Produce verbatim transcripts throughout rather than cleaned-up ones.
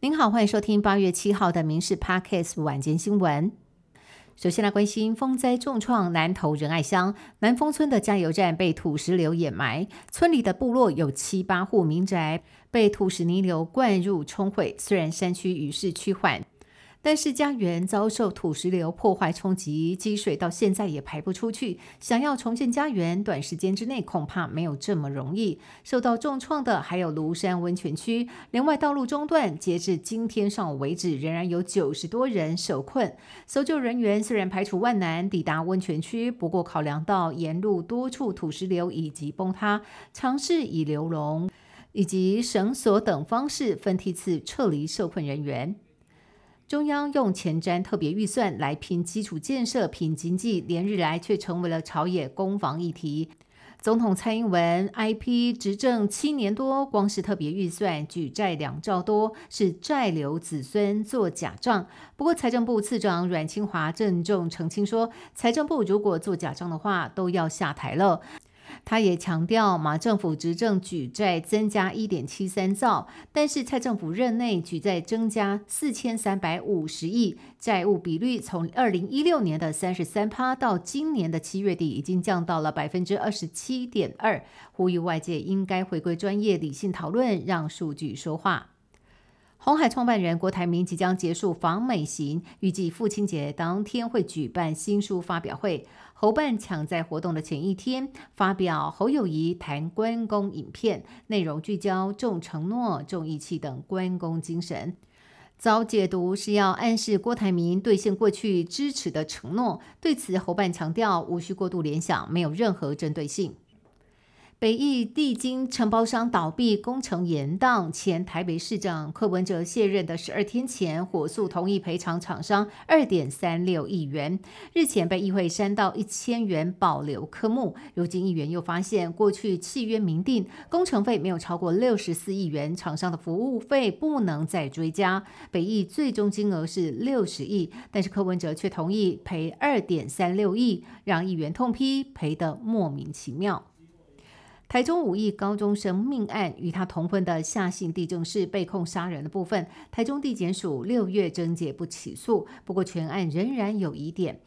您好，欢迎收听八月七号的民视 Podcast 晚间新闻。首先来关心风灾重创南投仁爱乡南丰村的加油站被土石流掩埋，村里的部落有七八户民宅被土石泥流灌入冲毁。虽然山区与市趋缓，但是家园遭受土石流破坏冲击，积水到现在也排不出去，想要重建家园，短时间之内恐怕没有这么容易。受到重创的还有芦山温泉区，连外道路中断，截至今天上午为止，仍然有九十多人受困。搜救人员虽然排除万难抵达温泉区，不过考量到沿路多处土石流以及崩塌，尝试以流笼以及绳索等方式分梯次撤离受困人员。中央用前瞻特别预算来拼基础建设、拼经济，连日来却成为了朝野攻防议题。总统蔡英文 I P 执政七年多，光是特别预算举债两兆多，是债留子孙做假账。不过财政部次长阮清华郑重澄清说，财政部如果做假账的话，都要下台了。他也强调，马政府执政举债增加 一点七三兆，但是蔡政府任内举债增加四千三百五十亿，债务比率从二零一六年的 百分之三十三 到今年的七月底已经降到了 百分之二十七点二， 呼吁外界应该回归专业理性讨论，让数据说话。鸿海创办人郭台铭即将结束访美行，预计父亲节当天会举办新书发表会。侯办抢在活动的前一天发表侯友宜谈关公影片，内容聚焦重承诺、重义气等关公精神。遭解读是要暗示郭台铭兑现过去支持的承诺，对此侯办强调无需过度联想，没有任何针对性。北艺地精承包商倒闭，工程延宕，前台北市长柯文哲卸任的十二天前，火速同意赔偿厂商 二点三六亿元。日前被议会删到一千元保留科目，如今议员又发现过去契约明定工程费没有超过六十四亿元，厂商的服务费不能再追加。北艺最终金额是六十亿，但是柯文哲却同意赔 二点三六亿，让议员痛批赔得莫名其妙。台中五亿高中生命案，与他同婚的夏姓地政士被控杀人的部分，台中地检署六月侦结不起诉，不过全案仍然有疑点。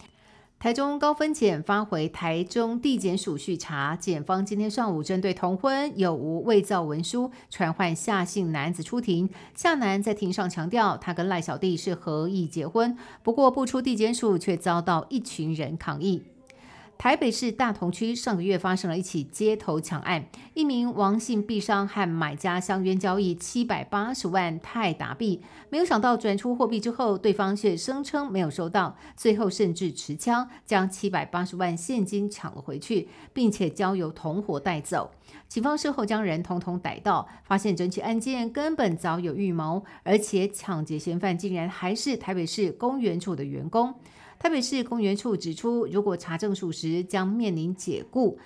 台中高分检发回台中地检署续查，检方今天上午针对同婚有无伪造文书传唤夏姓男子出庭。夏男在庭上强调，他跟赖小弟是合意结婚，不过不出地检署却遭到一群人抗议。台北市大同区上个月发生了一起街头抢案，一名王姓币商和买家相约交易七百八十万泰达币，没有想到转出货币之后，对方却声称没有收到，最后甚至持枪将七百八十万现金抢了回去，并且交由同伙带走。警方事后将人统统逮到，发现整起案件根本早有预谋，而且抢劫嫌犯竟然还是台北市公园处的员工。台北市公园处指出，如果查证属实，将面临解雇。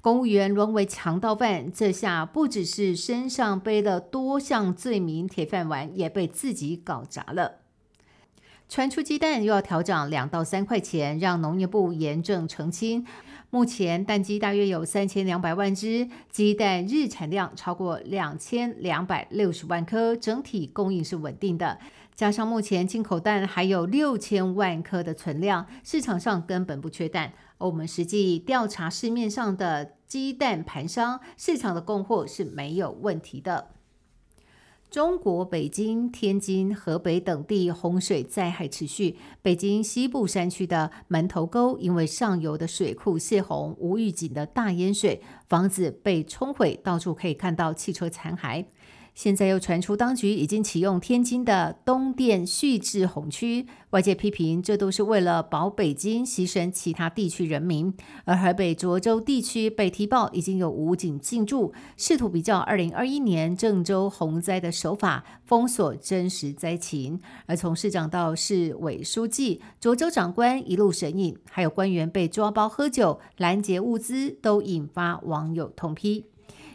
公务员沦为强盗犯，这下不只是身上背了多项罪名，铁饭碗也被自己搞砸了。传出鸡蛋又要调涨两到三块钱，让农业部严正澄清。目前蛋鸡大约有三千两百万只，鸡蛋日产量超过两千两百六十万颗，整体供应是稳定的。加上目前进口蛋还有六千万颗的存量，市场上根本不缺蛋。而我们实际调查市面上的鸡蛋盘商，市场的供货是没有问题的。中国北京、天津、河北等地洪水灾害持续。北京西部山区的门头沟，因为上游的水库泄洪，无预警的大淹水，房子被冲毁，到处可以看到汽车残骸。现在又传出当局已经启用天津的东电蓄滞洪区，外界批评这都是为了保北京，牺牲其他地区人民。而河北涿州地区被踢爆已经有武警进驻，试图比较二零二一年郑州洪灾的手法封锁真实灾情。而从市长到市委书记，涿州长官一路神隐，还有官员被抓包喝酒拦截物资，都引发网友痛批。